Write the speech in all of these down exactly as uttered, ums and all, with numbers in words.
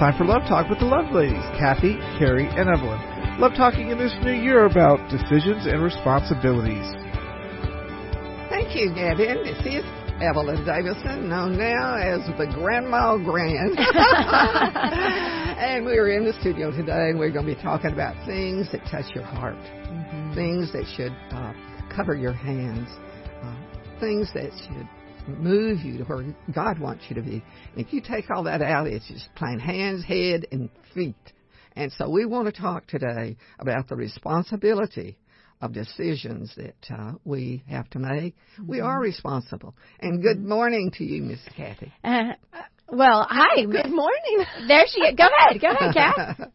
time for Love Talk with the Love Ladies, Kathy, Carrie, and Evelyn. Love talking in this new year about decisions and responsibilities. Thank you, Gavin. This is Evelyn Davison, known now as the Grandma Grand. And we are in the studio today, and we're going to be talking about things that touch your heart, mm-hmm. things that should uh, cover your hands, uh, things that should move you to where God wants you to be. And if you take all that out, it's just plain hands, head, and feet. And so we want to talk today about the responsibility of decisions that uh, we have to make. Mm-hmm. We are responsible. And good morning to you, Miss Kathy. Uh, well, hi. Good morning. There she is. Go ahead. Go ahead, Kat. Yeah,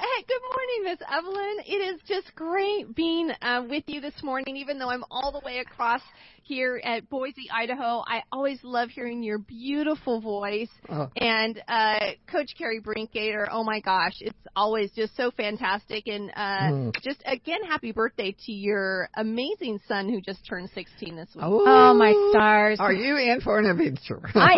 hey, good morning, Miss Evelyn. It is just great being uh, with you this morning, even though I'm all the way across here at Boise, Idaho. I always love hearing your beautiful voice. Oh. And uh, Coach Carrie Brinkater, oh, my gosh, it's always just so fantastic. And uh, mm. just, again, happy birthday to your amazing son who just turned sixteen this week. Oh, oh my stars. Are you in for an adventure? I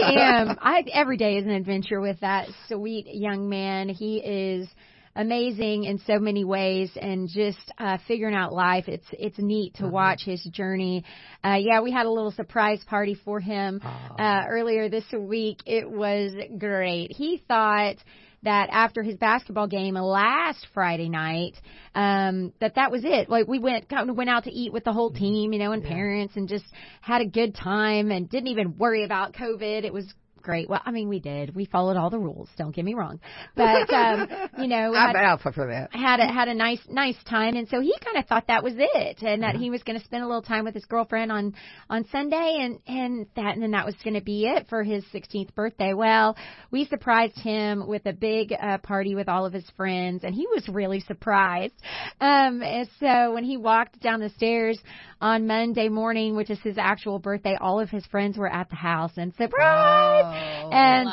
am. I, every day is an adventure with that sweet young man. He is amazing in so many ways, and just uh, figuring out life. It's it's neat to watch his journey. Uh, yeah, we had a little surprise party for him uh, earlier this week. It was great. He thought that after his basketball game last Friday night, um, that that was it. Like, we went went out to eat with the whole team, you know, and yeah. parents, and just had a good time and didn't even worry about COVID. It was great. Well, I mean, we did. We followed all the rules. Don't get me wrong. But, um, you know, we had, I'm alpha for that. Had a, had a nice, nice time. And so he kind of thought that was it, and that yeah. he was going to spend a little time with his girlfriend on, on Sunday, and, and that, and then that was going to be it for his sixteenth birthday. Well, we surprised him with a big, uh, party with all of his friends, and he was really surprised. Um, and so when he walked down the stairs on Monday morning, which is his actual birthday, all of his friends were at the house, and surprise! Wow. And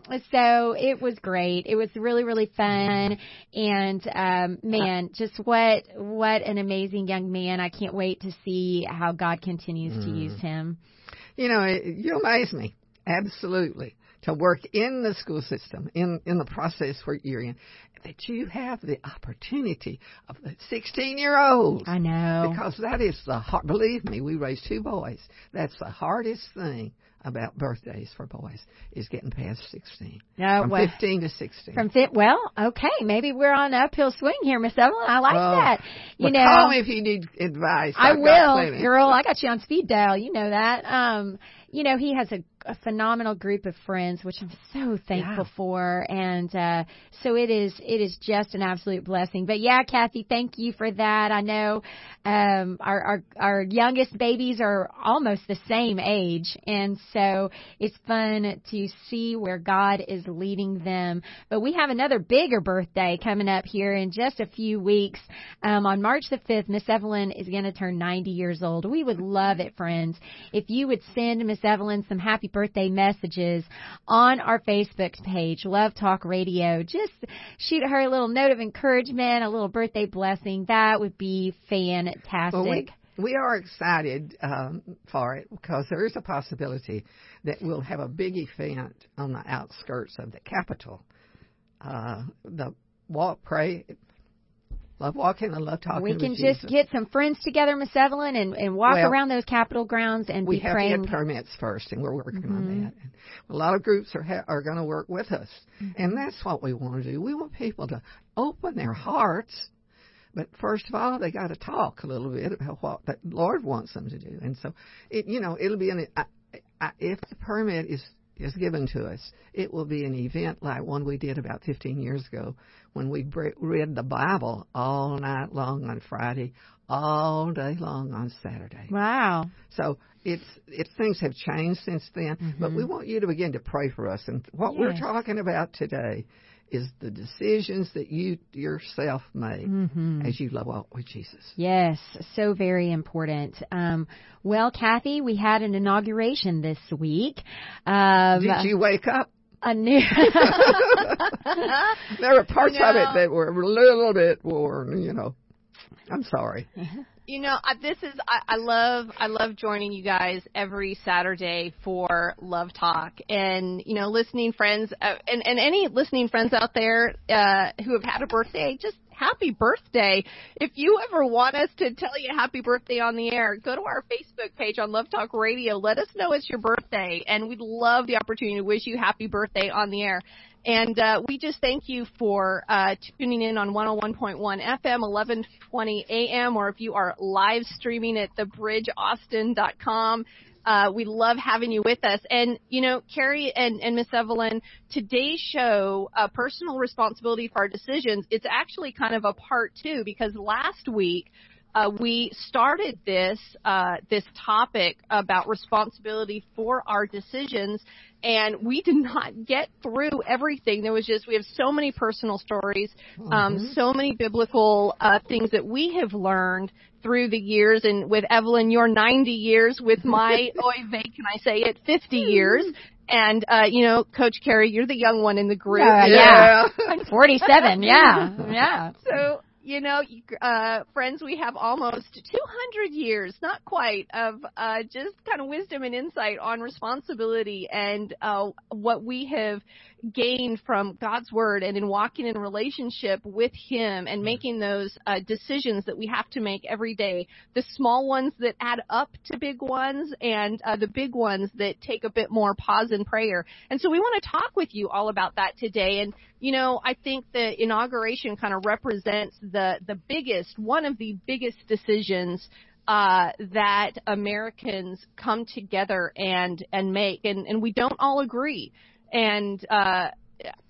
um, so it was great. It was really, really fun. And, um, man, just what what an amazing young man. I can't wait to see how God continues mm. to use him. You know, you amaze me. Absolutely. To work in the school system, in, in the process where you're in, that you have the opportunity of the sixteen-year-olds. I know. Because that is the hard, believe me, we raised two boys. That's the hardest thing about birthdays for boys is getting past sixteen. No, from well, fifteen to sixteen. From fit, well, okay, maybe we're on an uphill swing here, Miss Evelyn. I like oh, that. You well, know, call me if you need advice. I I've will, girl. I got you on speed dial. You know that. Um, you know, he has a, a phenomenal group of friends, which I'm so thankful yeah. for, and uh, so it is. It is just an absolute blessing. But yeah, Kathy, thank you for that. I know um, our, our our youngest babies are almost the same age, and so So it's fun to see where God is leading them. But we have another bigger birthday coming up here in just a few weeks. Um, on March the fifth, Miss Evelyn is going to turn ninety years old. We would love it, friends, if you would send Miss Evelyn some happy birthday messages on our Facebook page, Love Talk Radio. Just shoot her a little note of encouragement, a little birthday blessing. That would be fantastic. Well, we- We are excited um, for it because there is a possibility that we'll have a big event on the outskirts of the Capitol. Uh, the walk, pray, love walking and love talking. We can just get some friends together, Miss Evelyn, and, and walk well, around those Capitol grounds and be praying. We have permits first, and we're working mm-hmm. on that. And a lot of groups are ha- are going to work with us, mm-hmm. and that's what we want to do. We want people to open their hearts. But first of all, they got to talk a little bit about what the Lord wants them to do. And so, it, you know, it'll be an, I, I, if the permit is, is given to us, it will be an event like one we did about fifteen years ago when we read the Bible all night long on Friday, all day long on Saturday. Wow. So it's it, things have changed since then, mm-hmm. but we want you to begin to pray for us. And what yes. we're talking about today is the decisions that you yourself make mm-hmm. as you love walk with Jesus. Yes, so very important. Um, well, Kathy, we had an inauguration this week. Um, Did you wake up? I knew. There were parts you know, of it that were a little bit worn, you know. I'm sorry. You know, this is I, I love I love joining you guys every Saturday for Love Talk, and you know, listening friends uh, and and any listening friends out there uh, who have had a birthday, just happy birthday. If you ever want us to tell you happy birthday on the air, go to our Facebook page on Love Talk Radio. Let us know it's your birthday, and we'd love the opportunity to wish you happy birthday on the air. And uh, we just thank you for uh, tuning in on one oh one point one F M, eleven twenty A M, or if you are live streaming at the bridge austin dot com. Uh, we love having you with us. And, you know, Carrie and, and Miss Evelyn, today's show, uh, Personal Responsibility for Our Decisions, it's actually kind of a part two, because last week uh, we started this, uh, this topic about responsibility for our decisions, and we did not get through everything. There was just, we have so many personal stories, um, mm-hmm. so many biblical uh, things that we have learned through the years, and with Evelyn, your ninety years, with my, oy vey, can I say it, fifty years. And, uh, you know, Coach Carrie, you're the young one in the group. Uh, yeah. yeah. forty-seven, yeah. Yeah. So, you know, uh, friends, we have almost two hundred years, not quite, of uh, just kind of wisdom and insight on responsibility and uh, what we have gained from God's word and in walking in relationship with him and making those uh, decisions that we have to make every day, the small ones that add up to big ones and uh, the big ones that take a bit more pause and prayer. And so we want to talk with you all about that today. And, you know, I think the inauguration kind of represents the, the biggest, one of the biggest decisions Uh, that Americans come together and, and make. And, and we don't all agree. And, uh,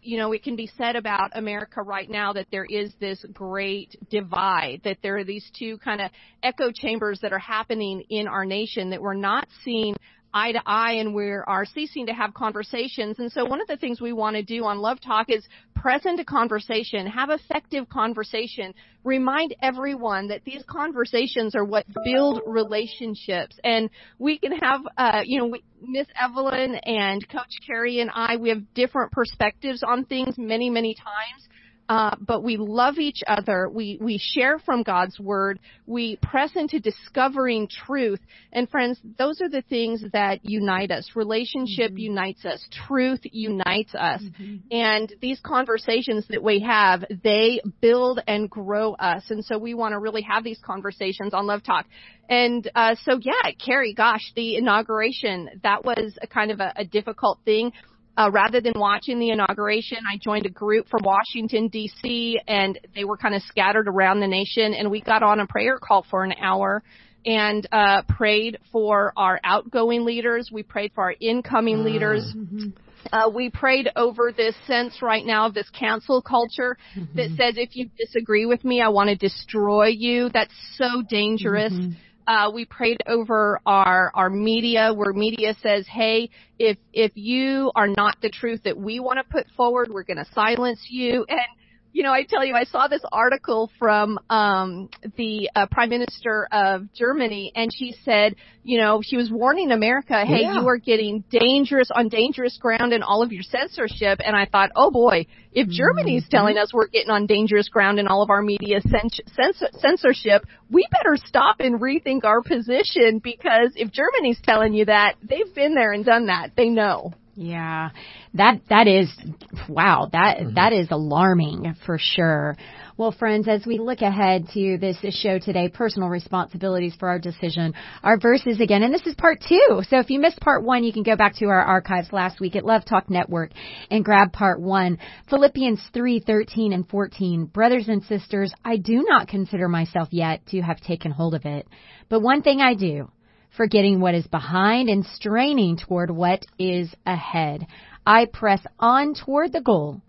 you know, it can be said about America right now that there is this great divide, that there are these two kind of echo chambers that are happening in our nation, that we're not seeing eye to eye and we are ceasing to have conversations. And so one of the things we want to do on Love Talk is present a conversation, have effective conversation, remind everyone that these conversations are what build relationships. And we can have, uh, you know, Miss Evelyn and Coach Carrie and I, we have different perspectives on things many, many times. Uh, but we love each other. We, we share from God's word. We press into discovering truth. And friends, those are the things that unite us. Relationship mm-hmm. unites us. Truth unites us. Mm-hmm. And these conversations that we have, they build and grow us. And so we want to really have these conversations on Love Talk. And, uh, so yeah, Carrie, gosh, the inauguration, that was a kind of a, a difficult thing. Uh, rather than watching the inauguration, I joined a group from Washington, D C, and they were kind of scattered around the nation. And we got on a prayer call for an hour and uh prayed for our outgoing leaders. We prayed for our incoming uh, leaders. Mm-hmm. Uh, we prayed over this sense right now of this cancel culture mm-hmm. that says, if you disagree with me, I want to destroy you. That's so dangerous. Mm-hmm. Uh, we prayed over our, our media, where media says, hey, if, if you are not the truth that we want to put forward, we're going to silence you. And, you know, I tell you, I saw this article from, um, the, uh, Prime Minister of Germany, and she said, you know, she was warning America, hey, yeah. you are getting dangerous on dangerous ground in all of your censorship. And I thought, oh boy, if Germany's telling us we're getting on dangerous ground in all of our media cens- cens- censorship, we better stop and rethink our position, because if Germany's telling you that, they've been there and done that. They know. Yeah, that that is, wow, that mm-hmm. that is alarming for sure. Well, friends, as we look ahead to this, this show today, personal responsibilities for our decision, our verses again, and this is part two. So if you missed part one, you can go back to our archives last week at Love Talk Network and grab part one. Philippians three, thirteen and fourteen. Brothers and sisters, I do not consider myself yet to have taken hold of it, but one thing I do. Forgetting what is behind and straining toward what is ahead, I press on toward the goal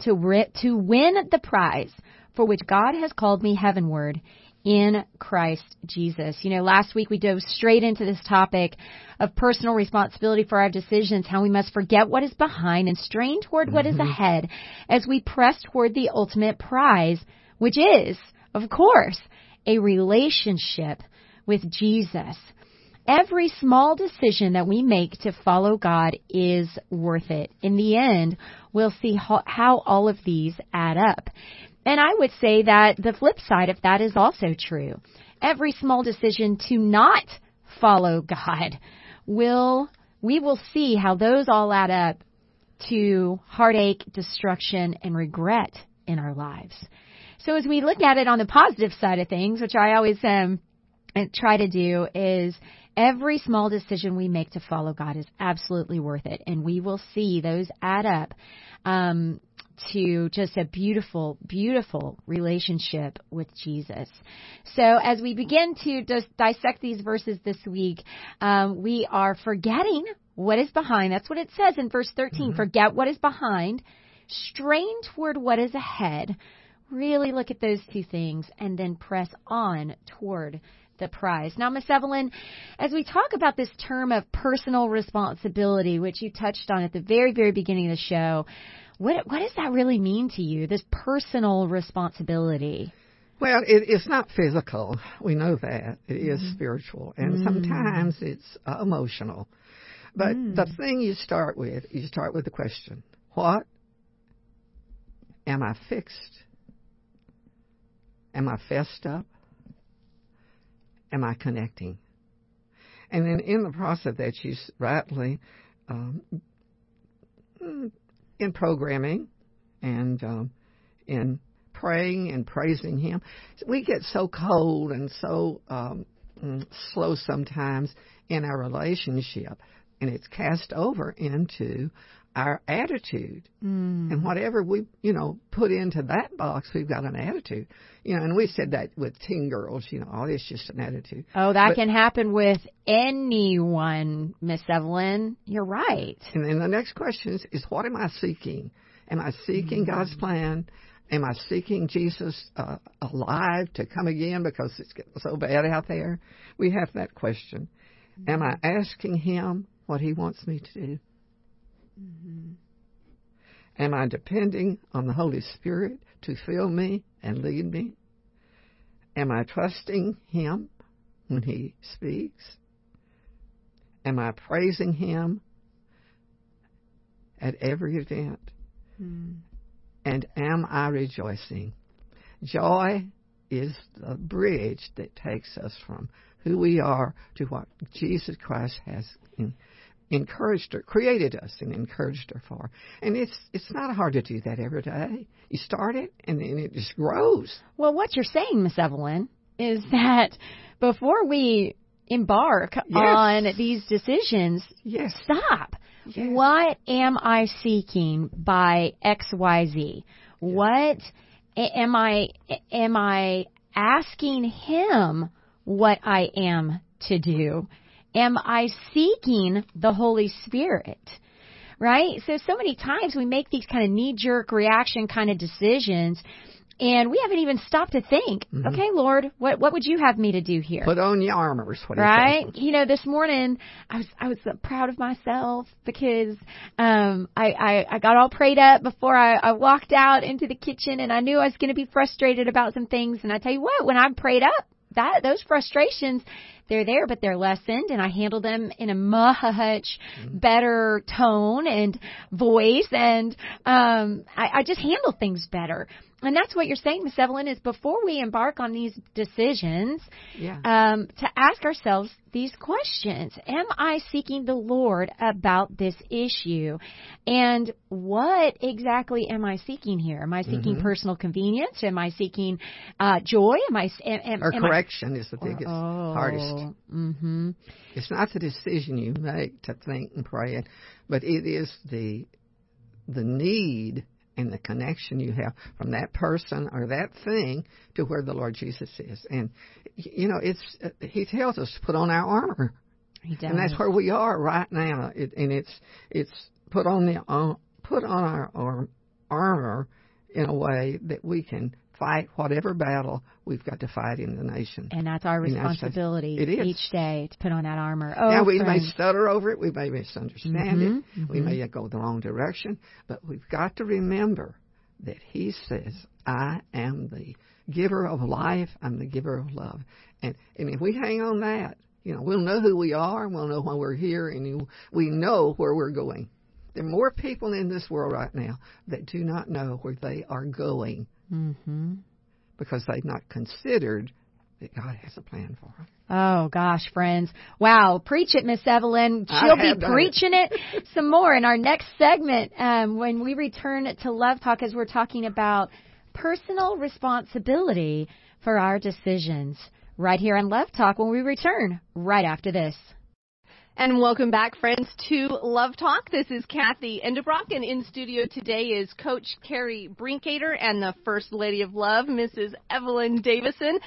to re- to win the prize for which God has called me heavenward in Christ Jesus. You know, last week we dove straight into this topic of personal responsibility for our decisions, how we must forget what is behind and strain toward what mm-hmm. is ahead as we press toward the ultimate prize, which is, of course, a relationship with Jesus. Every small decision that we make to follow God is worth it. In the end, we'll see how, how all of these add up. And I would say that the flip side of that is also true. Every small decision to not follow God will, we will see how those all add up to heartache, destruction, and regret in our lives. So as we look at it on the positive side of things, which I always um, try to do, is every small decision we make to follow God is absolutely worth it. And we will see those add up um, to just a beautiful, beautiful relationship with Jesus. So as we begin to just dissect these verses this week, um, we are forgetting what is behind. That's what it says in verse thirteen. Mm-hmm. Forget what is behind, strain toward what is ahead. Really look at those two things and then press on toward the prize. Now, Miss Evelyn, as we talk about this term of personal responsibility, which you touched on at the very, very beginning of the show, what what does that really mean to you, this personal responsibility? Well, it, it's not physical. We know that. It is mm. spiritual, and mm. sometimes it's uh, emotional. But mm. the thing you start with, you start with the question, what am I fixed? Am I fessed up? Am I connecting? And then in the process that she's rightly um, in programming and um, in praying and praising Him, we get so cold and so um, slow sometimes in our relationship, and it's cast over into our attitude. Mm. And whatever we, you know, put into that box, we've got an attitude. You know, and we said that with teen girls, you know, oh, it's just an attitude. Oh, that but, can happen with anyone, Miss Evelyn. You're right. And then the next question is, is what am I seeking? Am I seeking mm. God's plan? Am I seeking Jesus uh, alive to come again because it's getting so bad out there? We have that question. Mm. Am I asking Him what He wants me to do? Mm-hmm. Am I depending on the Holy Spirit to fill me and lead me? Am I trusting Him when He speaks? Am I praising Him at every event? Mm. And am I rejoicing? Joy is the bridge that takes us from who we are to what Jesus Christ has in encouraged her, created us and encouraged her for. And it's it's not hard to do that every day. You start it, and then it just grows. Well, what you're saying, Miss Evelyn, is that before we embark yes. on these decisions, yes. stop. Yes. What am I seeking by X Y Z? Yes. What am I, am I asking Him what I am to do? Am I seeking the Holy Spirit, right? So, so many times we make these kind of knee-jerk reaction kind of decisions, and we haven't even stopped to think, mm-hmm. okay, Lord, what what would you have me to do here? Put on your armor. Right? You, you know, this morning I was I was proud of myself because um, I, I, I got all prayed up before I, I walked out into the kitchen, and I knew I was going to be frustrated about some things. And I tell you what, when I'm prayed up, that those frustrations, they're there, but they're lessened, and I handle them in a much better tone and voice, and um, I, I just handle things better. And that's what you're saying, Miss Evelyn, is before we embark on these decisions, yeah. um, to ask ourselves these questions. Am I seeking the Lord about this issue? And what exactly am I seeking here? Am I seeking mm-hmm. personal convenience? Am I seeking uh, joy? Am I am, Or am correction I, is the biggest, oh, hardest. Mm-hmm. It's not the decision you make to think and pray, but it is the the need and the connection you have from that person or that thing to where the Lord Jesus is. And, you know, it's uh, He tells us to put on our armor. He does. And that's where we are right now. It, and it's it's put on the uh, put on our arm, armor in a way that we can fight whatever battle we've got to fight in the nation. And that's our responsibility you know, each day to put on that armor. Oh, now, we friend. may stutter over it. We may misunderstand mm-hmm, it. Mm-hmm. We may go the wrong direction. But we've got to remember that He says, I am the giver of life. I'm the giver of love. And, and if we hang on that, you know, we'll know who we are, and we'll know why we're here, and we know where we're going. There are more people in this world right now that do not know where they are going Mm-hmm. Because they've not considered that God has a plan for them. Oh, gosh, friends. Wow. Preach it, Miss Evelyn. She'll be preaching it. it some more in our next segment um, when we return to Love Talk, as we're talking about personal responsibility for our decisions right here on Love Talk when we return right after this. And welcome back, friends, to Love Talk. This is Kathy Endebrock, and in studio today is Coach Carrie Brinkater and the First Lady of Love, Missus Evelyn Davison.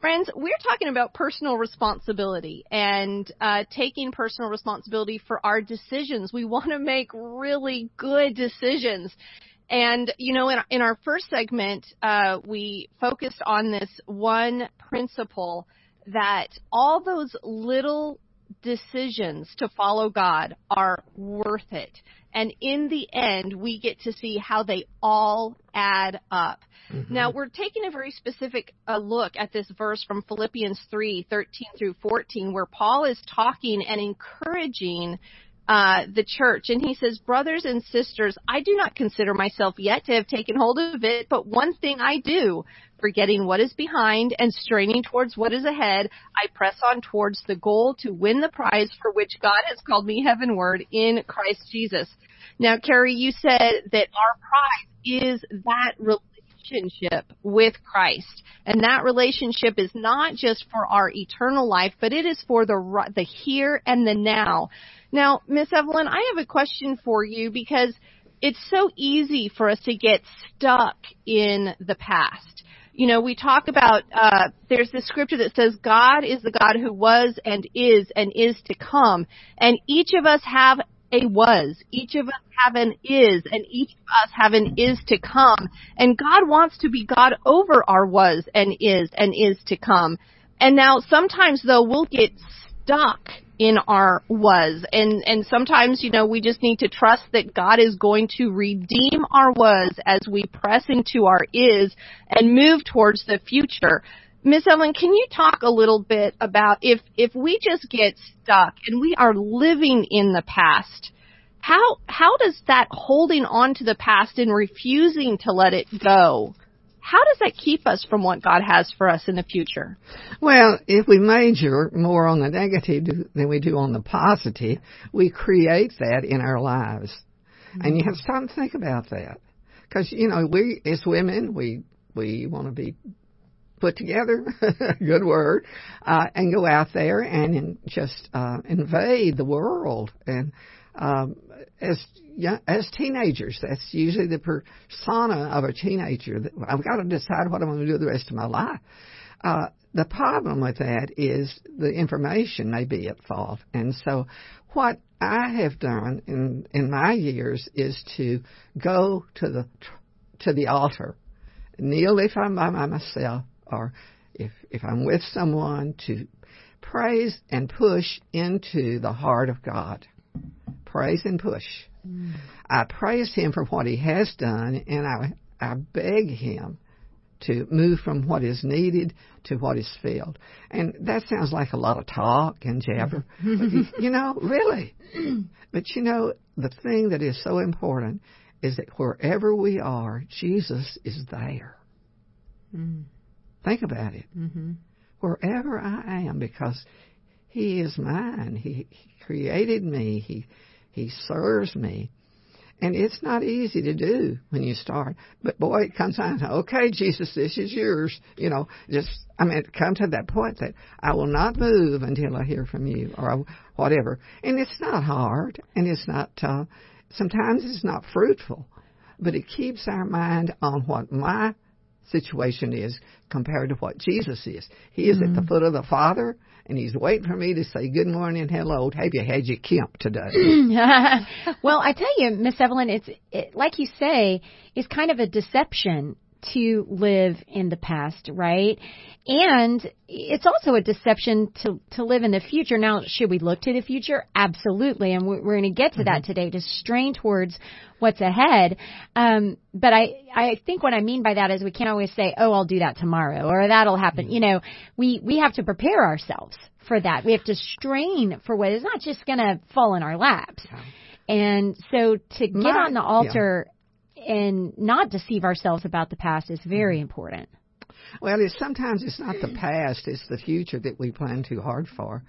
Friends, we're talking about personal responsibility and uh taking personal responsibility for our decisions. We want to make really good decisions. And, you know, in, in our first segment, uh we focused on this one principle that all those little decisions to follow God are worth it. And in the end, we get to see how they all add up. Mm-hmm. Now, we're taking a very specific uh, look at this verse from Philippians three, thirteen through fourteen, where Paul is talking and encouraging uh the church. And he says, brothers and sisters, I do not consider myself yet to have taken hold of it, but one thing I do, forgetting what is behind and straining towards what is ahead, I press on towards the goal to win the prize for which God has called me heavenward in Christ Jesus. Now, Carrie, you said that our prize is that relationship with Christ. And that relationship is not just for our eternal life, but it is for the the here and the now. Now, Miss Evelyn, I have a question for you, because it's so easy for us to get stuck in the past. You know, we talk about, uh, there's this scripture that says God is the God who was and is and is to come. And each of us have a was, each of us have an is, and each of us have an is to come. And God wants to be God over our was and is and is to come. And now sometimes, though, we'll get stuck in our was. And, and sometimes, you know, we just need to trust that God is going to redeem our was as we press into our is and move towards the future. Miss Evelyn, can you talk a little bit about if, if we just get stuck and we are living in the past, how, how does that holding on to the past and refusing to let it go, how does that keep us from what God has for us in the future? Well, if we major more on the negative than we do on the positive, we create that in our lives. Mm-hmm. And you have time to think about that. Because, you know, we, as women, we, we want to be put together, good word, uh, and go out there and in, just uh, invade the world. And um, as young, as teenagers, that's usually the persona of a teenager. That I've got to decide what I'm going to do the rest of my life. Uh, the problem with that is the information may be at fault. And so what I have done in, in my years is to go to the to the altar, kneel if I'm by myself, or if, if I'm with someone, to praise and push into the heart of God. Praise and push. Mm. I praise Him for what He has done, and I I beg Him to move from what is needed to what is filled. And that sounds like a lot of talk and jabber, but you, you know, really. But you know, the thing that is so important is that wherever we are, Jesus is there. Mm. Think about it. Mm-hmm. Wherever I am, because He is mine. He, he created me. He He serves me. And it's not easy to do when you start. But, boy, it comes out, okay, Jesus, this is yours. You know, just, I mean, come to that point that I will not move until I hear from you, or I, whatever. And it's not hard, and it's not uh, sometimes it's not fruitful, but it keeps our mind on what my situation is compared to what Jesus is. He is mm-hmm. at the foot of the Father, and He's waiting for me to say good morning, hello, have you had your camp today? Well, I tell you, Miss Evelyn, it's it, like you say, it's kind of a deception to live in the past, right? And it's also a deception to, to live in the future. Now, should we look to the future? Absolutely. And we're, we're going to get to mm-hmm. that today, to strain towards what's ahead. Um, but I, I think what I mean by that is we can't always say, oh, I'll do that tomorrow, or that'll happen. Mm-hmm. You know, we, we have to prepare ourselves for that. We have to strain for what is not just going to fall in our laps. Yeah. And so to get My, on the altar yeah. and not deceive ourselves about the past is very important. Well, it's, sometimes it's not the past, it's the future that we plan too hard for.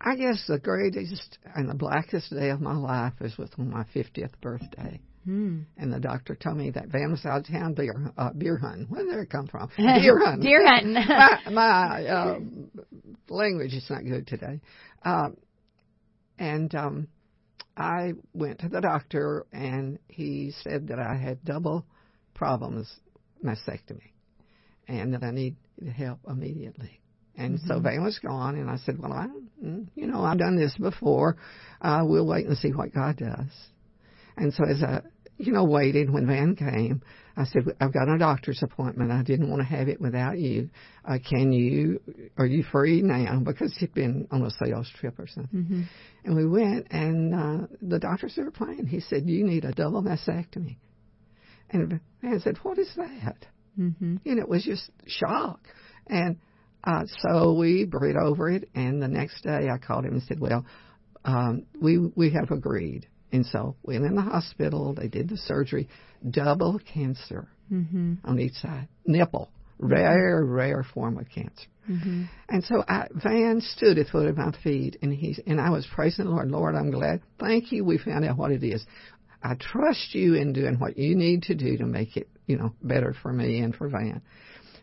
I guess the greatest and the blackest day of my life is with my fiftieth birthday. Mm. And the doctor told me that van was out of town beer, uh, beer hunting. Where did it come from? Deer hunting. Deer hunting. my my uh, language is not good today. Uh, and um, I went to the doctor, and he said that I had double problems mastectomy and that I need help immediately. And mm-hmm. so Van was gone, and I said, well, I, you know, I've done this before. Uh, we'll wait and see what God does. And so as I, you know, waited, when Van came, I said, I've got a doctor's appointment. I didn't want to have it without you. Uh, can you, are you free now? Because he'd been on a sales trip or something. Mm-hmm. And we went, and uh, the doctors were playing. He said, you need a double mastectomy. And Van said, what is that? Mm-hmm. And it was just shock. And uh, so we brewed over it, and the next day I called him and said, well, um, we we have agreed. And so we went in the hospital. They did the surgery. Double cancer mm-hmm. on each side. Nipple. Rare, rare form of cancer. Mm-hmm. And so I, Van stood at the foot of my feet, and he and I was praising the Lord. Lord, I'm glad. Thank you. We found out what it is. I trust you in doing what you need to do to make it, you know, better for me and for Van.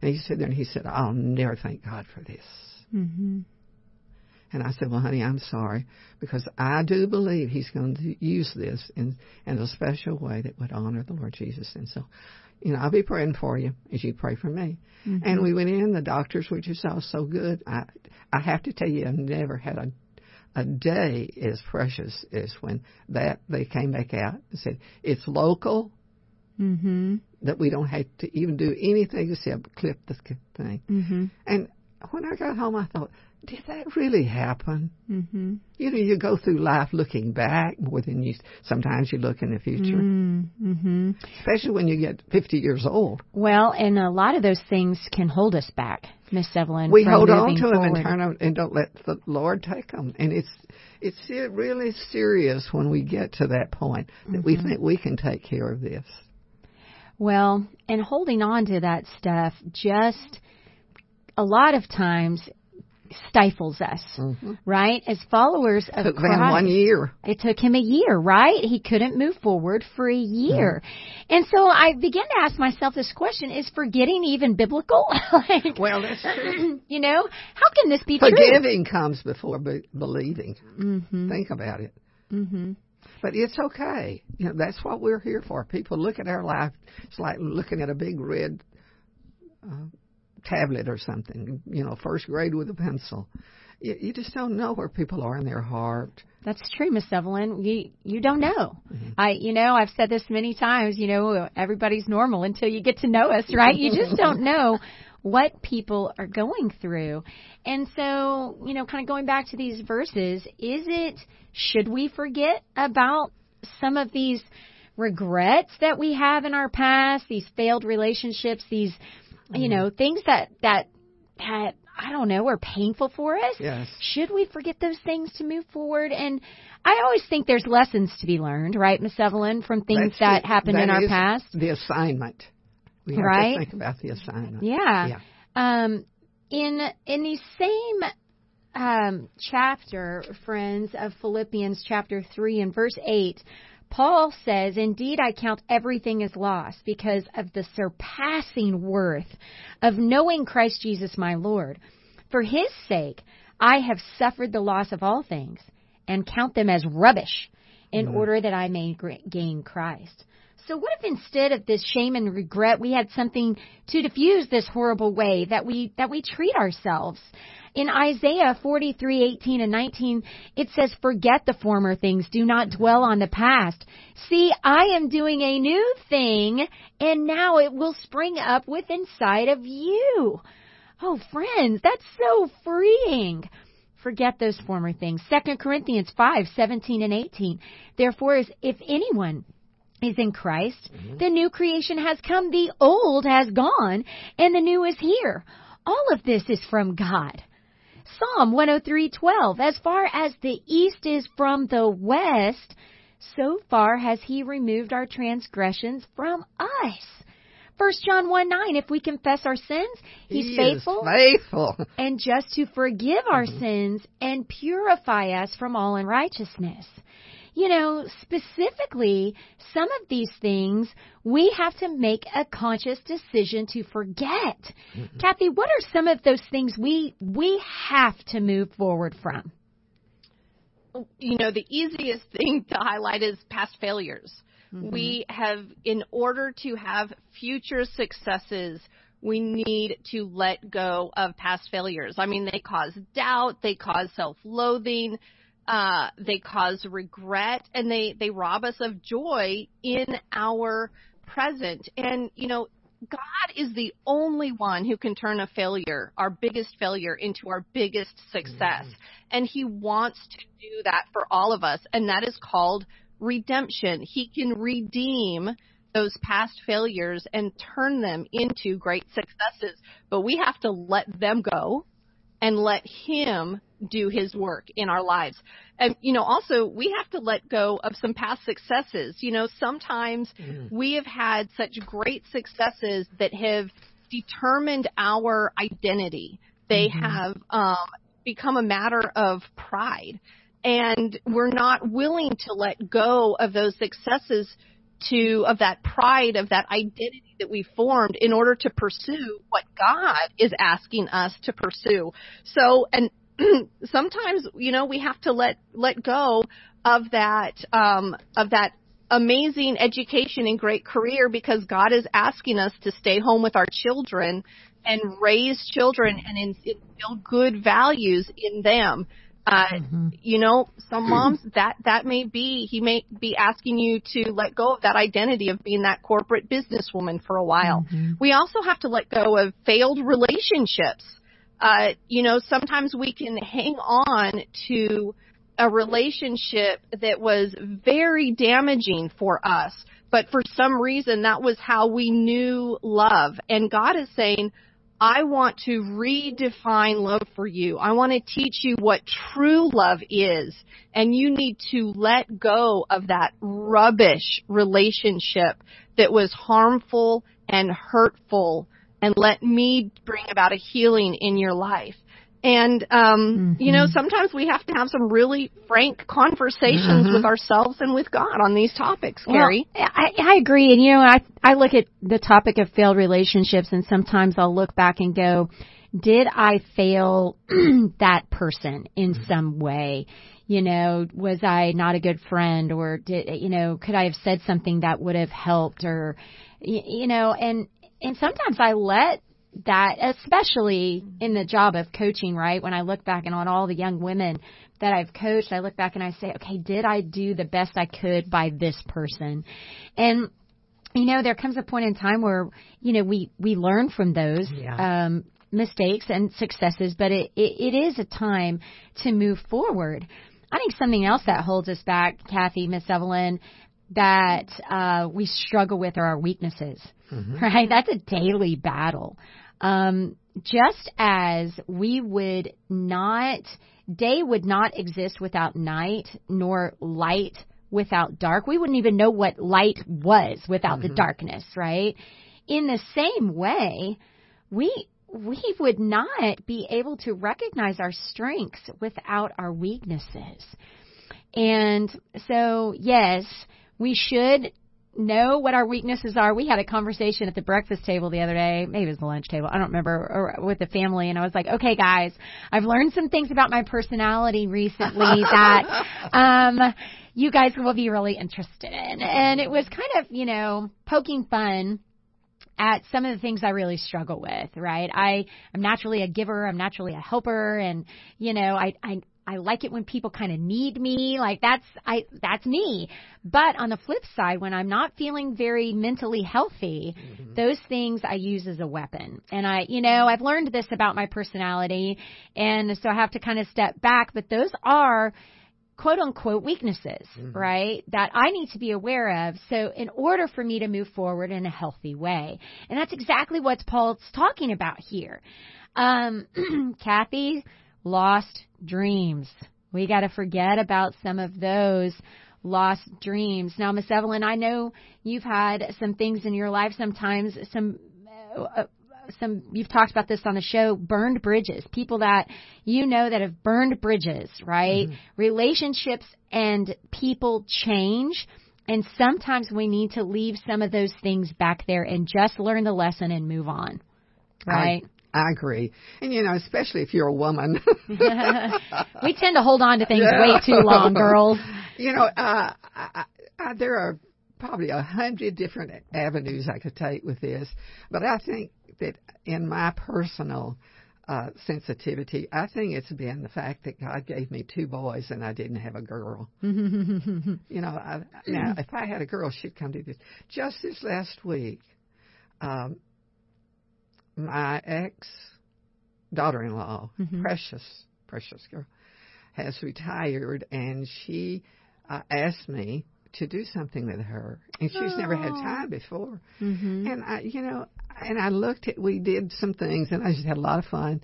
And he stood there, and he said, I'll never thank God for this. Mm-hmm. And I said, well, honey, I'm sorry, because I do believe he's going to use this in, in a special way that would honor the Lord Jesus. And so, you know, I'll be praying for you as you pray for me. Mm-hmm. And we went in. The doctors were just all so good. I I have to tell you, I've never had a a day as precious as when that they came back out and said, it's local, mm-hmm. that we don't have to even do anything except clip the thing. Mm-hmm. And when I got home, I thought, did that really happen? Mm-hmm. You know, you go through life looking back more than you, sometimes you look in the future. Mm-hmm. Especially when you get fifty years old. Well, and a lot of those things can hold us back, Miss Evelyn. We hold on to them forward. and turn them, and don't let the Lord take them. And it's it's really serious when we get to that point that mm-hmm. we think we can take care of this. Well, and holding on to that stuff just a lot of times stifles us, mm-hmm. right? As followers of took Christ, one year. It took him a year, right? He couldn't move forward for a year. Yeah. And so I began to ask myself this question, is forgetting even biblical? like, well, that's true. You know, how can this be Forgiving true? Forgiving comes before be- believing. Mm-hmm. Think about it. Mm-hmm. But it's okay. You know, that's what we're here for. People look at our life, it's like looking at a big red uh, tablet or something, you know, first grade with a pencil. You, you just don't know where people are in their heart. That's true, Miss Evelyn. You you don't know. Mm-hmm. I you know I've said this many times. You know, everybody's normal until you get to know us, right? You just don't know what people are going through. And so, you know, kind of going back to these verses, is it should we forget about some of these regrets that we have in our past, these failed relationships, these you know, things that, that, that, I don't know, are painful for us. Yes. Should we forget those things to move forward? And I always think there's lessons to be learned, right, Miss Evelyn, from things That's that happened that in our past? The assignment. We have right? to think about the assignment. Yeah. yeah. Um, in, in the same um, chapter, friends, of Philippians chapter three and verse eight, Paul says, indeed, I count everything as loss because of the surpassing worth of knowing Christ Jesus my Lord. For his sake, I have suffered the loss of all things and count them as rubbish in mm-hmm. order that I may gain Christ. So what if instead of this shame and regret, we had something to diffuse this horrible way that we that we treat ourselves? In Isaiah forty-three, eighteen and nineteen, it says, forget the former things. Do not dwell on the past. See, I am doing a new thing, and now it will spring up within sight of you. Oh, friends, that's so freeing. Forget those former things. Second Corinthians five, seventeen and eighteen. Therefore, if anyone is in Christ, mm-hmm. the new creation has come, the old has gone, and the new is here. All of this is from God. Psalm one oh three, twelve, as far as the east is from the west, so far has He removed our transgressions from us. First John one nine, if we confess our sins, He's he faithful, faithful and just to forgive our mm-hmm. sins and purify us from all unrighteousness. You know, specifically, some of these things we have to make a conscious decision to forget. Mm-hmm. Kathy, what are some of those things we we have to move forward from? You know, the easiest thing to highlight is past failures. Mm-hmm. We have, in order to have future successes, we need to let go of past failures. I mean, they cause doubt, they cause self-loathing, uh, they cause regret, and they, they rob us of joy in our present. And, you know, God is the only one who can turn a failure, our biggest failure, into our biggest success. Mm-hmm. And He wants to do that for all of us, and that is called redemption. He can redeem those past failures and turn them into great successes, but we have to let them go and let Him do His work in our lives. And, you know, also we have to let go of some past successes. You know, sometimes mm. we have had such great successes that have determined our identity. They mm-hmm. have um, become a matter of pride, and we're not willing to let go of those successes, to of that pride, of that identity that we formed, in order to pursue what God is asking us to pursue. So, and sometimes, you know, we have to let, let go of that, um, of that amazing education and great career, because God is asking us to stay home with our children and raise children and instill good values in them. Uh, mm-hmm. You know, some moms, that, that may be, He may be asking you to let go of that identity of being that corporate businesswoman for a while. Mm-hmm. We also have to let go of failed relationships. Uh, you know, sometimes we can hang on to a relationship that was very damaging for us, but for some reason that was how we knew love. And God is saying, I want to redefine love for you. I want to teach you what true love is, and you need to let go of that rubbish relationship that was harmful and hurtful, and let me bring about a healing in your life. And, um, mm-hmm. you know, sometimes we have to have some really frank conversations mm-hmm. with ourselves and with God on these topics, Carrie. Well, I, I agree. And, you know, I, I look at the topic of failed relationships, and sometimes I'll look back and go, did I fail that person in mm-hmm. some way? You know, was I not a good friend, or did, you know, could I have said something that would have helped, or, you, you know, and, and sometimes I let that, especially in the job of coaching, right? When I look back and on all the young women that I've coached, I look back and I say, okay, did I do the best I could by this person? And, you know, there comes a point in time where, you know, we, we learn from those yeah. um, mistakes and successes, but it, it, it is a time to move forward. I think something else that holds us back, Kathy, Miss Evelyn, that uh, we struggle with are our weaknesses, mm-hmm. right? That's a daily battle. Um, just as we would not, day would not exist without night, nor light without dark. We wouldn't even know what light was without mm-hmm. the darkness, right? In the same way, we we would not be able to recognize our strengths without our weaknesses. And so, yes, we should know what our weaknesses are. We had a conversation at the breakfast table the other day. Maybe it was the lunch table. I don't remember. Or with the family. And I was like, okay, guys, I've learned some things about my personality recently that um, you guys will be really interested in. And it was kind of, you know, poking fun at some of the things I really struggle with, right? I, I'm naturally a giver. I'm naturally a helper. And, you know, I, I, I like it when people kind of need me, like that's, I, that's me. But on the flip side, when I'm not feeling very mentally healthy, mm-hmm. those things I use as a weapon. And I, you know, I've learned this about my personality, and so I have to kind of step back, but those are quote unquote weaknesses, mm-hmm. right? That I need to be aware of. So in order for me to move forward in a healthy way, and that's exactly what Paul's talking about here. Um, Kathy, lost dreams. We got to forget about some of those lost dreams. Now, Miss Evelyn, I know you've had some things in your life sometimes, some uh, some you've talked about this on the show, burned bridges, people that you know that have burned bridges, right? Mm-hmm. Relationships and people change. And sometimes we need to leave some of those things back there and just learn the lesson and move on, right? I, I agree. And, you know, especially if you're a woman. We tend to hold on to things yeah. way too long, girls. You know, uh, I, I, there are probably a hundred different avenues I could take with this. But I think that in my personal uh, sensitivity, I think it's been the fact that God gave me two boys and I didn't have a girl. you know, I, now if I had a girl, she'd come to this. Just this last week, um, my ex-daughter-in-law, mm-hmm. precious, precious girl, has retired, and she uh, asked me to do something with her, and she's Aww. never had time before. Mm-hmm. And I, you know, and I looked at, we did some things, and I just had a lot of fun.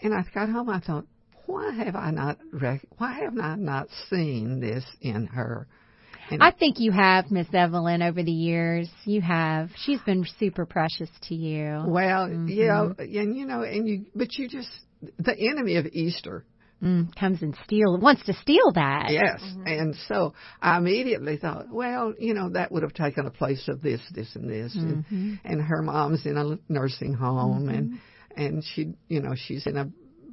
And I got home, I thought, why have I not, rec- why have I not seen this in her? And I think you have, Miss Evelyn, over the years. You have. She's been super precious to you. Well, mm-hmm. you know, and you know, and you, but you just, the enemy of Easter. Mm, comes and steal, wants to steal that. Yes, mm-hmm. and so I immediately thought, well, you know, that would have taken the place of this, this, and this. Mm-hmm. And, and her mom's in a nursing home, mm-hmm. and and she, you know, she's in a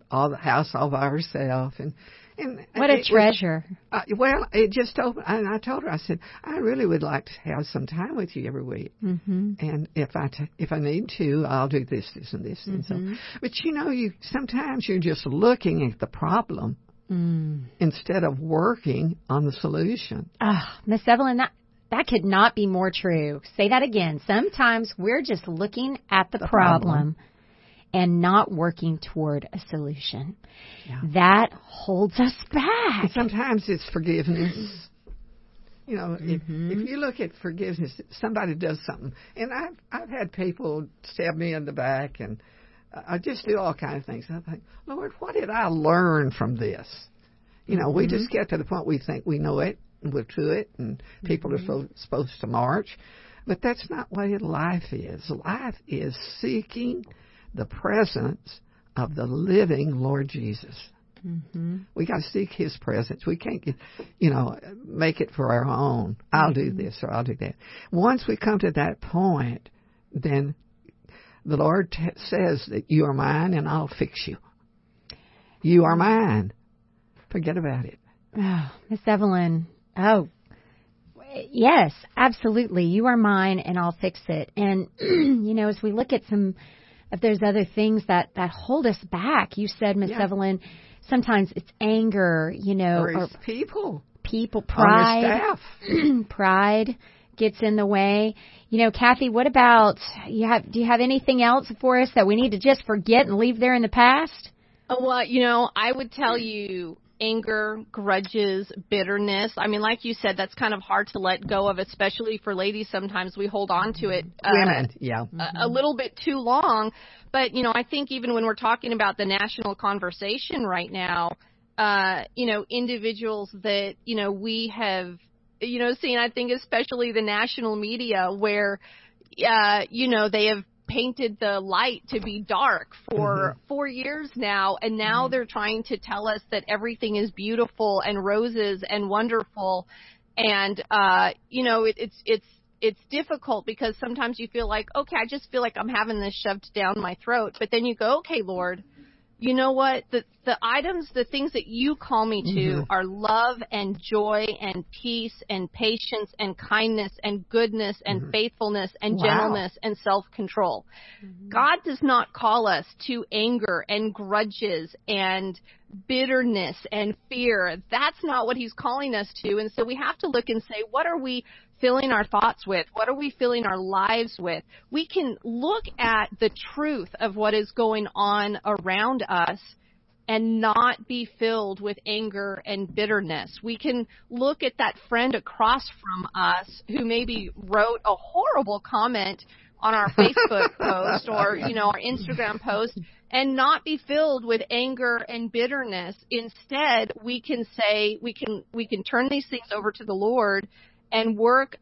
all the house all by herself, and and what a treasure. Was, uh, well, it just opened, and I told her, I said, I really would like to have some time with you every week, mm-hmm. and if I t- if I need to, I'll do this, this, and this, mm-hmm. and so. But you know, you sometimes you're just looking at the problem mm. instead of working on the solution. Ah, oh, Miss Evelyn, that that could not be more true. Say that again. Sometimes we're just looking at the, the problem. problem. And not working toward a solution. Yeah. That holds us back. And sometimes it's forgiveness. You know, mm-hmm. if, if you look at forgiveness, somebody does something. And I've, I've had people stab me in the back, and I just do all kinds of things. And I think, Lord, what did I learn from this? You know, mm-hmm. we just get to the point we think we know it, and we're to it, and people mm-hmm. are so, supposed to march. But that's not what life is. Life is seeking the presence of the living Lord Jesus. Mm-hmm. We got to seek His presence. We can't, get, you know, make it for our own. I'll mm-hmm. do this or I'll do that. Once we come to that point, then the Lord t- says that you are mine and I'll fix you. You are mine. Forget about it. Oh, Miss Evelyn. Oh, yes, absolutely. You are mine and I'll fix it. And, you know, as we look at some if there's other things that, that hold us back. You said, Miss yeah. Evelyn, sometimes it's anger, you know. Or, it's or people. People, pride. On your staff. Pride gets in the way. You know, Kathy, what about, you have? do you have anything else for us that we need to just forget and leave there in the past? Oh, well, you know, I would tell you anger, grudges, bitterness. I mean, like you said, that's kind of hard to let go of, especially for ladies. Sometimes we hold on to it uh, Women, yeah. a, a little bit too long. But, you know, I think even when we're talking about the national conversation right now, uh, you know, individuals that, you know, we have, you know, seen, I think, especially the national media where, uh, you know, they have painted the light to be dark for mm-hmm. four years now, and now mm-hmm. they're trying to tell us that everything is beautiful and roses and wonderful, and uh you know it, it's it's it's difficult because sometimes you feel like, okay, I just feel like I'm having this shoved down my throat, but then you go, okay, Lord, you know what, the the items, the things that you call me to mm-hmm. are love and joy and peace and patience and kindness and goodness and mm-hmm. faithfulness and wow. gentleness and self-control. Mm-hmm. God does not call us to anger and grudges and bitterness and fear. That's not what He's calling us to. And so we have to look and say, what are we filling our thoughts with? What are we filling our lives with? We can look at the truth of what is going on around us and not be filled with anger and bitterness. We can look at that friend across from us who maybe wrote a horrible comment on our Facebook post or, you know, our Instagram post and not be filled with anger and bitterness. Instead, we can say, we can, we can turn these things over to the Lord and work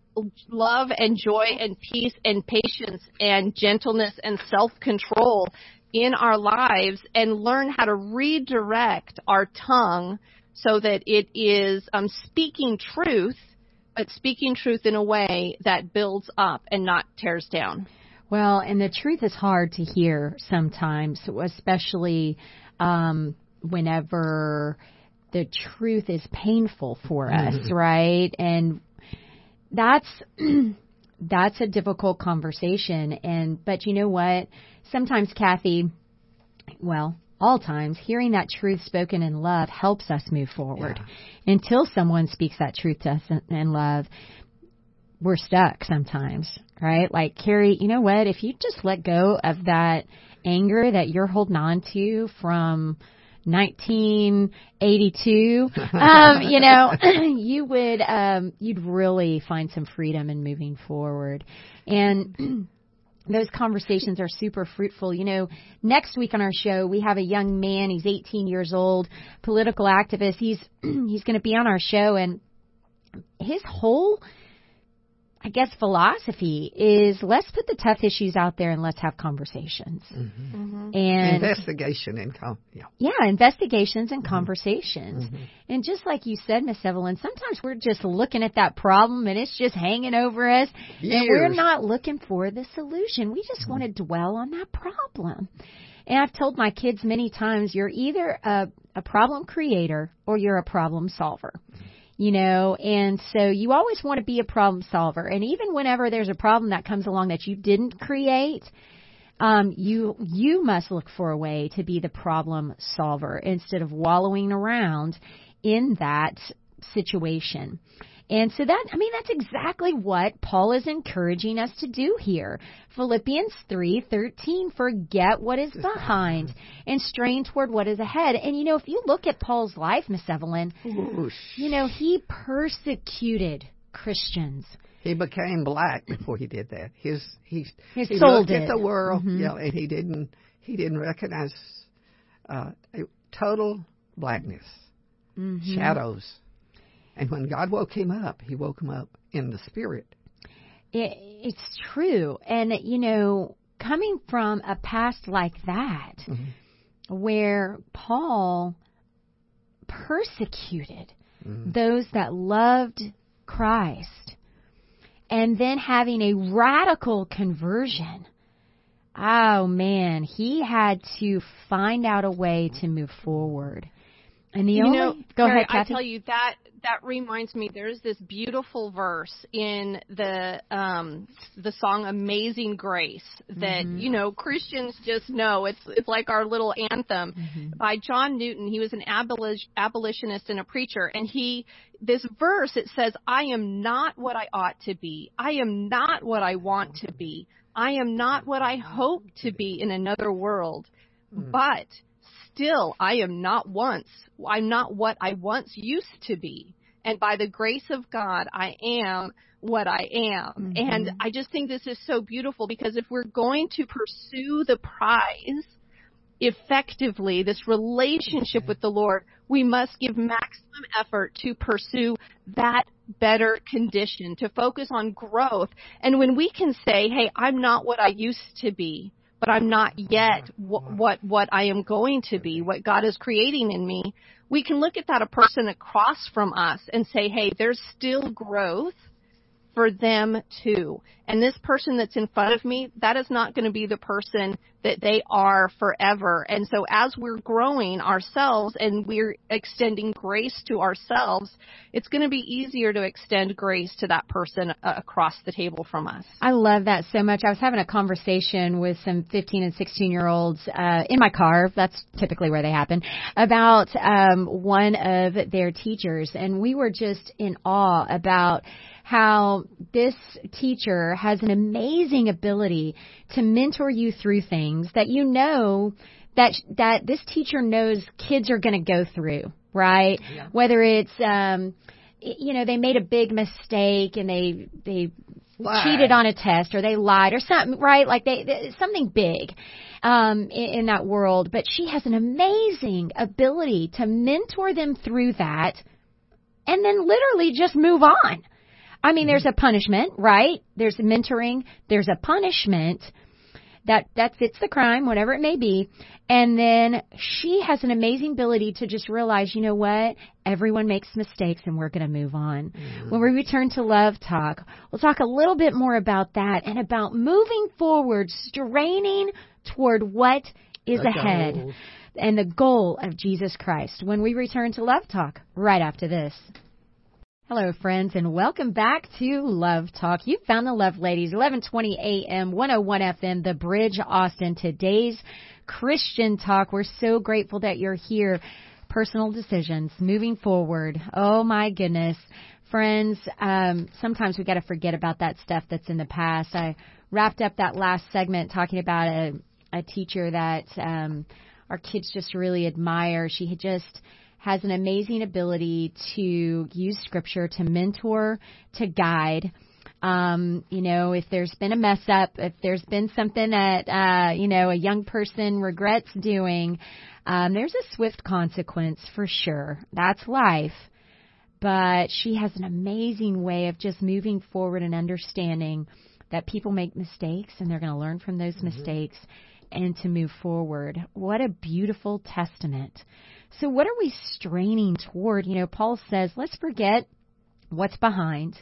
love and joy and peace and patience and gentleness and self-control in our lives, and learn how to redirect our tongue so that it is um, speaking truth, but speaking truth in a way that builds up and not tears down. Well, and the truth is hard to hear sometimes, especially um, whenever the truth is painful for us, mm-hmm. right? And that's that's a difficult conversation. And but you know what? Sometimes, Kathy, well, all times, hearing that truth spoken in love helps us move forward. Yeah. Until someone speaks that truth to us in love, we're stuck sometimes, right? Like, Carrie, you know what? If you just let go of that anger that you're holding on to from nineteen eighty-two, um, you know, you would, um, you'd really find some freedom in moving forward. And those conversations are super fruitful. You know, next week on our show, we have a young man. He's eighteen years old, political activist. He's, he's going to be on our show, and his whole, I guess, philosophy is let's put the tough issues out there and let's have conversations. Mm-hmm. Mm-hmm. And investigation and com- yeah. yeah, investigations and mm-hmm. conversations. Mm-hmm. And just like you said, Miss Evelyn, sometimes we're just looking at that problem and it's just hanging over us, Years. and we're not looking for the solution. We just mm-hmm. want to dwell on that problem. And I've told my kids many times, you're either a, a problem creator or you're a problem solver. Mm-hmm. You know, and so you always want to be a problem solver. And even whenever there's a problem that comes along that you didn't create, um, you you must look for a way to be the problem solver instead of wallowing around in that situation. And so that, I mean, that's exactly what Paul is encouraging us to do here. Philippians three thirteen, forget what is behind and strain toward what is ahead. And, you know, if you look at Paul's life, Miss Evelyn, Oosh. you know, he persecuted Christians. He became black before he did that. His, he, His he soul looked did. at the world, mm-hmm. you know, and he didn't, he didn't recognize uh, total blackness, mm-hmm. shadows. And when God woke him up, he woke him up in the spirit. It, it's true. And, you know, coming from a past like that, mm-hmm. where Paul persecuted mm-hmm. those that loved Christ, and then having a radical conversion, oh, man, he had to find out a way to move forward. And the you only, know, go Carrie, ahead, Kathy. I tell you, that, that reminds me, there's this beautiful verse in the um, the song Amazing Grace that, mm-hmm. you know, Christians just know. It's it's like our little anthem mm-hmm. by John Newton. He was an abolish, abolitionist and a preacher. And he, this verse, it says, I am not what I ought to be. I am not what I want to be. I am not what I hope to be in another world. Mm-hmm. But still, I am not once. I'm not what I once used to be. And by the grace of God, I am what I am. Mm-hmm. And I just think this is so beautiful, because if we're going to pursue the prize effectively, this relationship okay. with the Lord, we must give maximum effort to pursue that better condition, to focus on growth. And when we can say, hey, I'm not what I used to be, but I'm not yet what, what what I am going to be, what God is creating in me, we can look at that a person across from us and say, hey, there's still growth for them too. And this person that's in front of me, that is not going to be the person that they are forever. And so as we're growing ourselves and we're extending grace to ourselves, it's going to be easier to extend grace to that person uh, across the table from us. I love that so much. I was having a conversation with some fifteen and sixteen year olds uh, in my car. That's typically where they happen, about um, one of their teachers. And we were just in awe about how this teacher has an amazing ability to mentor you through things that you know that that this teacher knows kids are going to go through, right? Yeah. Whether it's, um, you know, they made a big mistake and they they lied. cheated on a test, or they lied or something, right? Like they, they something big. um, in, in that world, but she has an amazing ability to mentor them through that and then literally just move on. I mean, there's a punishment, right? There's mentoring. There's a punishment that, that fits the crime, whatever it may be. And then she has an amazing ability to just realize, you know what? Everyone makes mistakes and we're going to move on. Mm-hmm. When we return to Love Talk, we'll talk a little bit more about that and about moving forward, straining toward what is the ahead goal. And the goal of Jesus Christ. When we return to Love Talk right after this. Hello, friends, and welcome back to Love Talk. You found the Love Ladies, eleven twenty a.m., one oh one F M, The Bridge, Austin. Today's Christian Talk. We're so grateful that you're here. Personal decisions, moving forward. Oh, my goodness. Friends, um, sometimes we got to forget about that stuff that's in the past. I wrapped up that last segment talking about a, a teacher that um, our kids just really admire. She had just... has an amazing ability to use scripture to mentor, to guide. Um, you know, if there's been a mess up, if there's been something that, uh, you know, a young person regrets doing, um, there's a swift consequence for sure. That's life. But she has an amazing way of just moving forward and understanding that people make mistakes and they're going to learn from those mm-hmm. mistakes and to move forward. What a beautiful testament. So what are we straining toward? You know, Paul says, let's forget what's behind.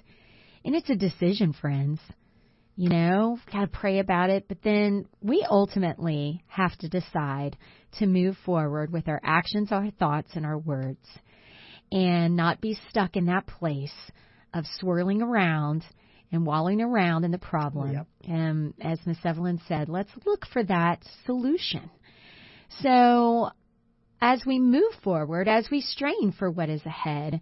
And it's a decision, friends. You know, got to pray about it. But then we ultimately have to decide to move forward with our actions, our thoughts, and our words. And not be stuck in that place of swirling around and wallowing around in the problem. Yep. And as Miz Evelyn said, let's look for that solution. So... as we move forward, as we strain for what is ahead,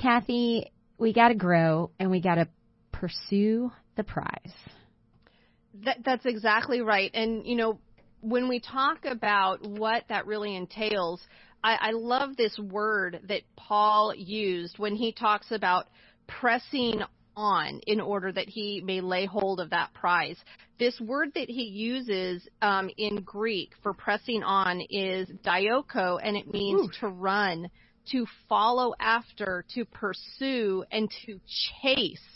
Kathy, we got to grow and we got to pursue the prize. That, that's exactly right. And, you know, when we talk about what that really entails, I, I love this word that Paul used when he talks about pressing on in order that he may lay hold of that prize. This word that he uses um, in Greek for pressing on is dioko, and it means Ooh. to run, to follow after, to pursue, and to chase.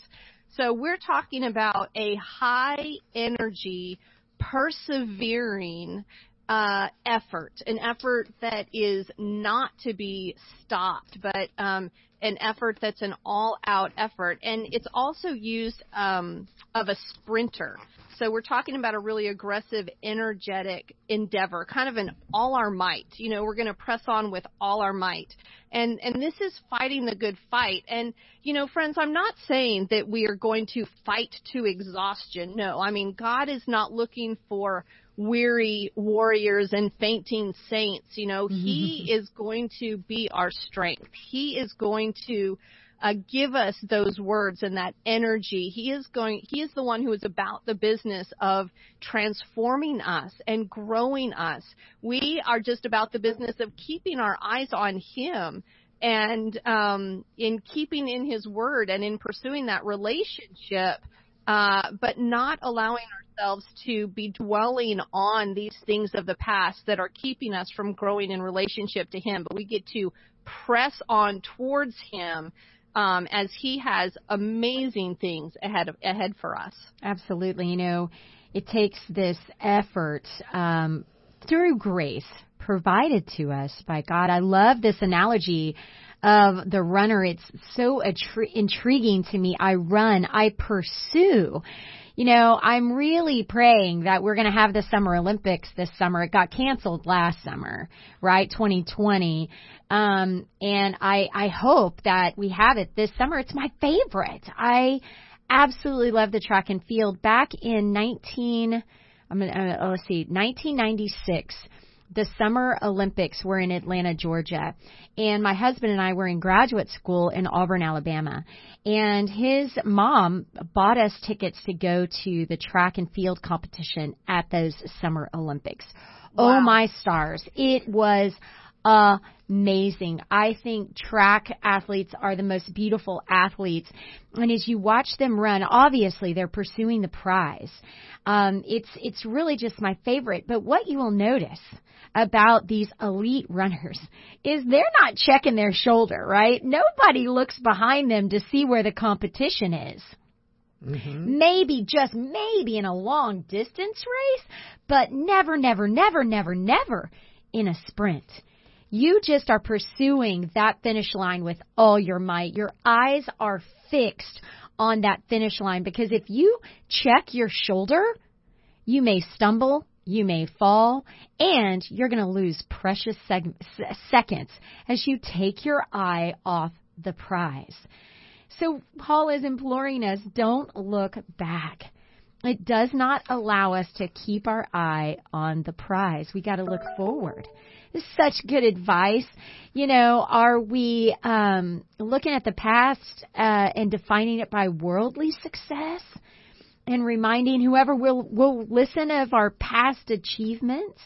So we're talking about a high energy, persevering uh, effort, an effort that is not to be stopped, but um, an effort that's an all-out effort. And it's also used um, of a sprinter. So we're talking about a really aggressive, energetic endeavor, kind of an all our might. You know, we're going to press on with all our might. And and this is fighting the good fight. And, you know, friends, I'm not saying that we are going to fight to exhaustion. No, I mean, God is not looking for weary warriors and fainting saints. You know, he is going to be our strength. He is going to Uh, give us those words and that energy. He is going, he is the one who is about the business of transforming us and growing us. We are just about the business of keeping our eyes on him and, um, in keeping in his word and in pursuing that relationship, uh, but not allowing ourselves to be dwelling on these things of the past that are keeping us from growing in relationship to him. But we get to press on towards him. Um, as he has amazing things ahead of, ahead for us. Absolutely. You know, it takes this effort um, through grace provided to us by God. I love this analogy of the runner. It's so attri- intriguing to me. I run, I pursue. You know, I'm really praying that we're going to have the Summer Olympics this summer. It got canceled last summer, right, twenty twenty. Um, and I, I hope that we have it this summer. It's my favorite. I absolutely love the track and field. Back in nineteen, I'm gonna, oh, let's see, nineteen ninety-six, the Summer Olympics were in Atlanta, Georgia, and my husband and I were in graduate school in Auburn, Alabama, and his mom bought us tickets to go to the track and field competition at those Summer Olympics. Wow. Oh, my stars. It was amazing. I think track athletes are the most beautiful athletes. And as you watch them run, obviously they're pursuing the prize. Um, it's, it's really just my favorite. But what you will notice about these elite runners is they're not checking their shoulder, right? Nobody looks behind them to see where the competition is. Mm-hmm. Maybe, just maybe in a long distance race, but never, never, never, never, never in a sprint. You just are pursuing that finish line with all your might. Your eyes are fixed on that finish line, because if you check your shoulder, you may stumble, you may fall, and you're going to lose precious seg- seconds as you take your eye off the prize. So Paul is imploring us, don't look back. It does not allow us to keep our eye on the prize. We got to look forward. This is such good advice. You know, are we um, looking at the past uh, and defining it by worldly success, and reminding whoever will will listen of our past achievements?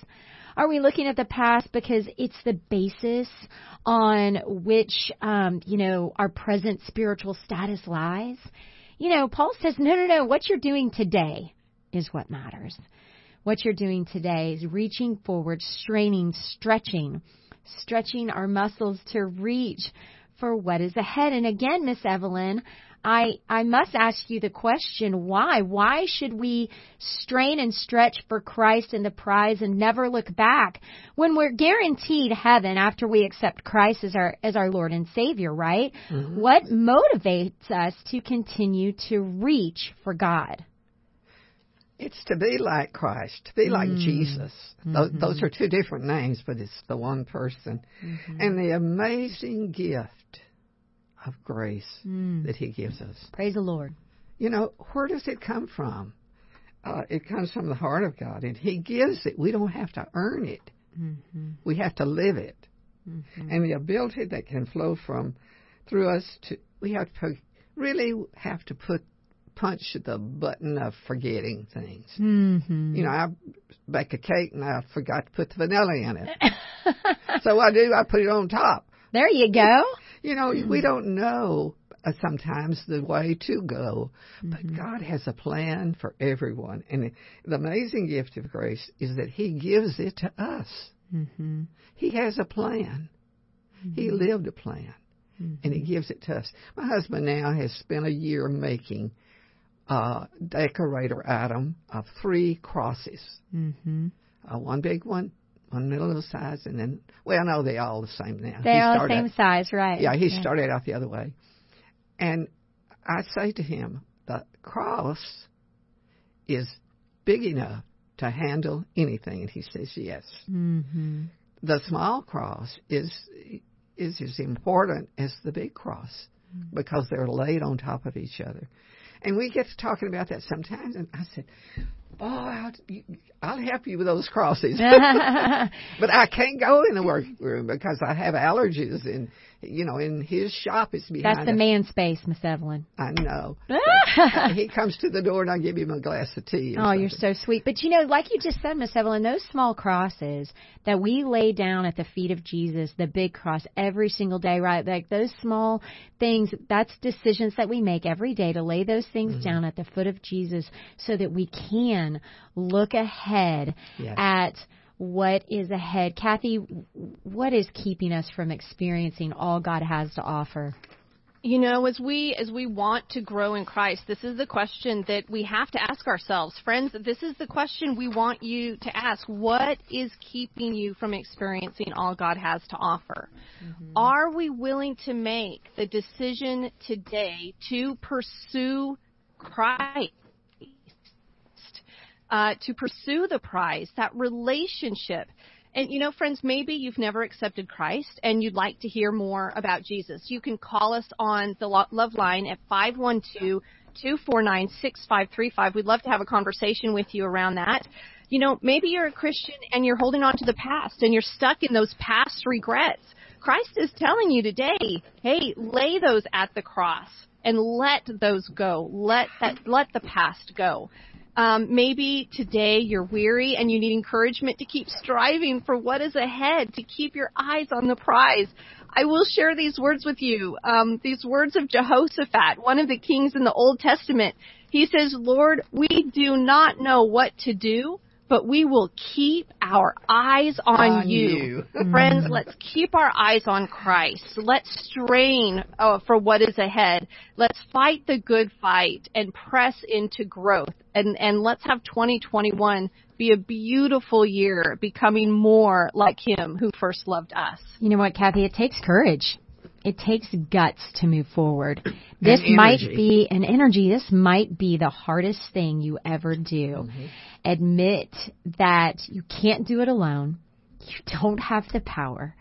Are we looking at the past because it's the basis on which, um, you know, our present spiritual status lies? You know, Paul says, no, no, no, what you're doing today is what matters. What you're doing today is reaching forward, straining, stretching, stretching our muscles to reach for what is ahead. And again, Miss Evelyn, I, I must ask you the question, why? Why should we strain and stretch for Christ and the prize and never look back when we're guaranteed heaven after we accept Christ as our as our Lord and Savior, right? Mm-hmm. What motivates us to continue to reach for God? It's to be like Christ, to be like mm-hmm. Jesus. Those, mm-hmm. those are two different names, but it's the one person. Mm-hmm. And the amazing gift of grace mm. that he gives us. Praise the Lord. You know, where does it come from? Uh, it comes from the heart of God, and he gives it. We don't have to earn it. Mm-hmm. We have to live it. Mm-hmm. And the ability that can flow from through us, to we have to really have to put punch the button of forgetting things. Mm-hmm. You know, I bake a cake, and I forgot to put the vanilla in it. So what I do, I put it on top. There you go. You know, mm-hmm. we don't know uh, sometimes the way to go, but mm-hmm. God has a plan for everyone. And the amazing gift of grace is that he gives it to us. Mm-hmm. He has a plan. Mm-hmm. He lived a plan, mm-hmm. and he gives it to us. My husband now has spent a year making a decorator item of three crosses, mm-hmm. uh, one big one, one middle size, and then, well, no, they're all the same now. They're all the same out, size, right. Yeah, he yeah. started out the other way. And I say to him, the cross is big enough to handle anything. And he says, yes. Mm-hmm. The small cross is, is as important as the big cross mm-hmm. because they're laid on top of each other. And we get to talking about that sometimes, and I said, oh, I'll, I'll help you with those crosses. But I can't go in the workroom because I have allergies, and, you know, in his shop is behind. That's the a, man space, Miss Evelyn. I know. He comes to the door, and I give him a glass of tea. Oh, something. You're so sweet. But, you know, like you just said, Miss Evelyn, those small crosses that we lay down at the feet of Jesus, the big cross, every single day, right? Like those small things, that's decisions that we make every day to lay those things mm-hmm. down at the foot of Jesus so that we can look ahead yes. at what is ahead. Kathy, what is keeping us from experiencing all God has to offer? You know, as we as we want to grow in Christ, this is the question that we have to ask ourselves. Friends, this is the question we want you to ask. What is keeping you from experiencing all God has to offer? Mm-hmm. Are we willing to make the decision today to pursue Christ? Uh, to pursue the prize, that relationship. And, you know, friends, maybe you've never accepted Christ and you'd like to hear more about Jesus. You can call us on the Love Line at five one two, two four nine, six five three five. We'd love to have a conversation with you around that. You know, maybe you're a Christian and you're holding on to the past and you're stuck in those past regrets. Christ is telling you today, hey, lay those at the cross and let those go. Let that, let the past go. Um, maybe today you're weary and you need encouragement to keep striving for what is ahead, to keep your eyes on the prize. I will share these words with you, um, these words of Jehoshaphat, one of the kings in the Old Testament. He says, Lord, we do not know what to do, but we will keep our eyes on, on you. you. Friends, let's keep our eyes on Christ. Let's strain uh, for what is ahead. Let's fight the good fight and press into growth. And, and let's have twenty twenty-one be a beautiful year, becoming more like him who first loved us. You know what, Kathy? It takes courage. It takes guts to move forward. This might be an energy. This might be the hardest thing you ever do. Mm-hmm. Admit that you can't do it alone. You don't have the power.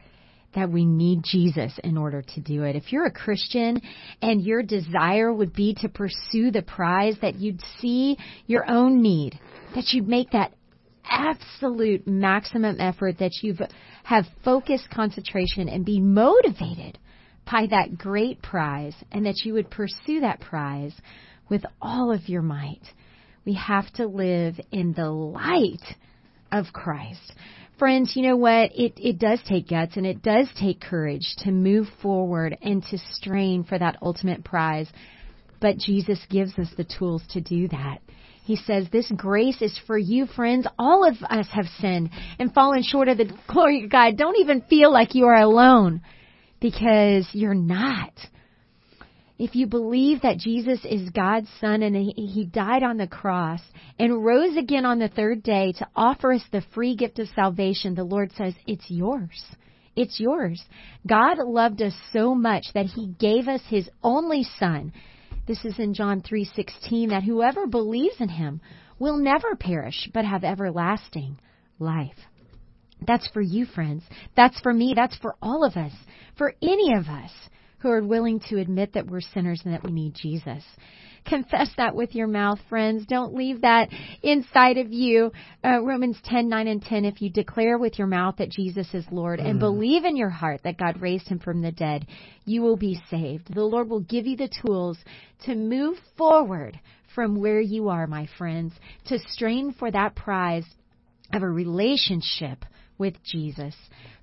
That we need Jesus in order to do it. If you're a Christian and your desire would be to pursue the prize, that you'd see your own need, that you'd make that absolute maximum effort, that you have focused concentration and be motivated by that great prize, and that you would pursue that prize with all of your might. We have to live in the light of Christ. Friends, you know what? It, it does take guts and it does take courage to move forward and to strain for that ultimate prize. But Jesus gives us the tools to do that. He says, this grace is for you, friends. All of us have sinned and fallen short of the glory of God. Don't even feel like you are alone, because you're not. If you believe that Jesus is God's Son and He died on the cross and rose again on the third day to offer us the free gift of salvation, the Lord says, it's yours. It's yours. God loved us so much that He gave us His only Son. This is in John three sixteen, that whoever believes in Him will never perish but have everlasting life. That's for you, friends. That's for me. That's for all of us, for any of us who are willing to admit that we're sinners and that we need Jesus. Confess that with your mouth, friends. Don't leave that inside of you. Uh, Romans ten, nine, and ten, if you declare with your mouth that Jesus is Lord mm. and believe in your heart that God raised Him from the dead, you will be saved. The Lord will give you the tools to move forward from where you are, my friends, to strain for that prize of a relationship with Jesus.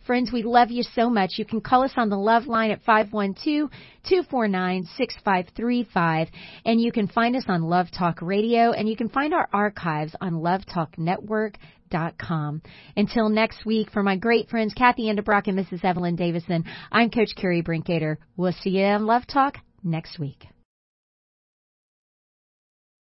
Friends, we love you so much. You can call us on the Love Line at five one two, two four nine, six five three five. And you can find us on Love Talk Radio. And you can find our archives on love talk network dot com. Until next week, for my great friends Kathy Endebrock and Missus Evelyn Davison, I'm Coach Carrie Brinkater. We'll see you on Love Talk next week.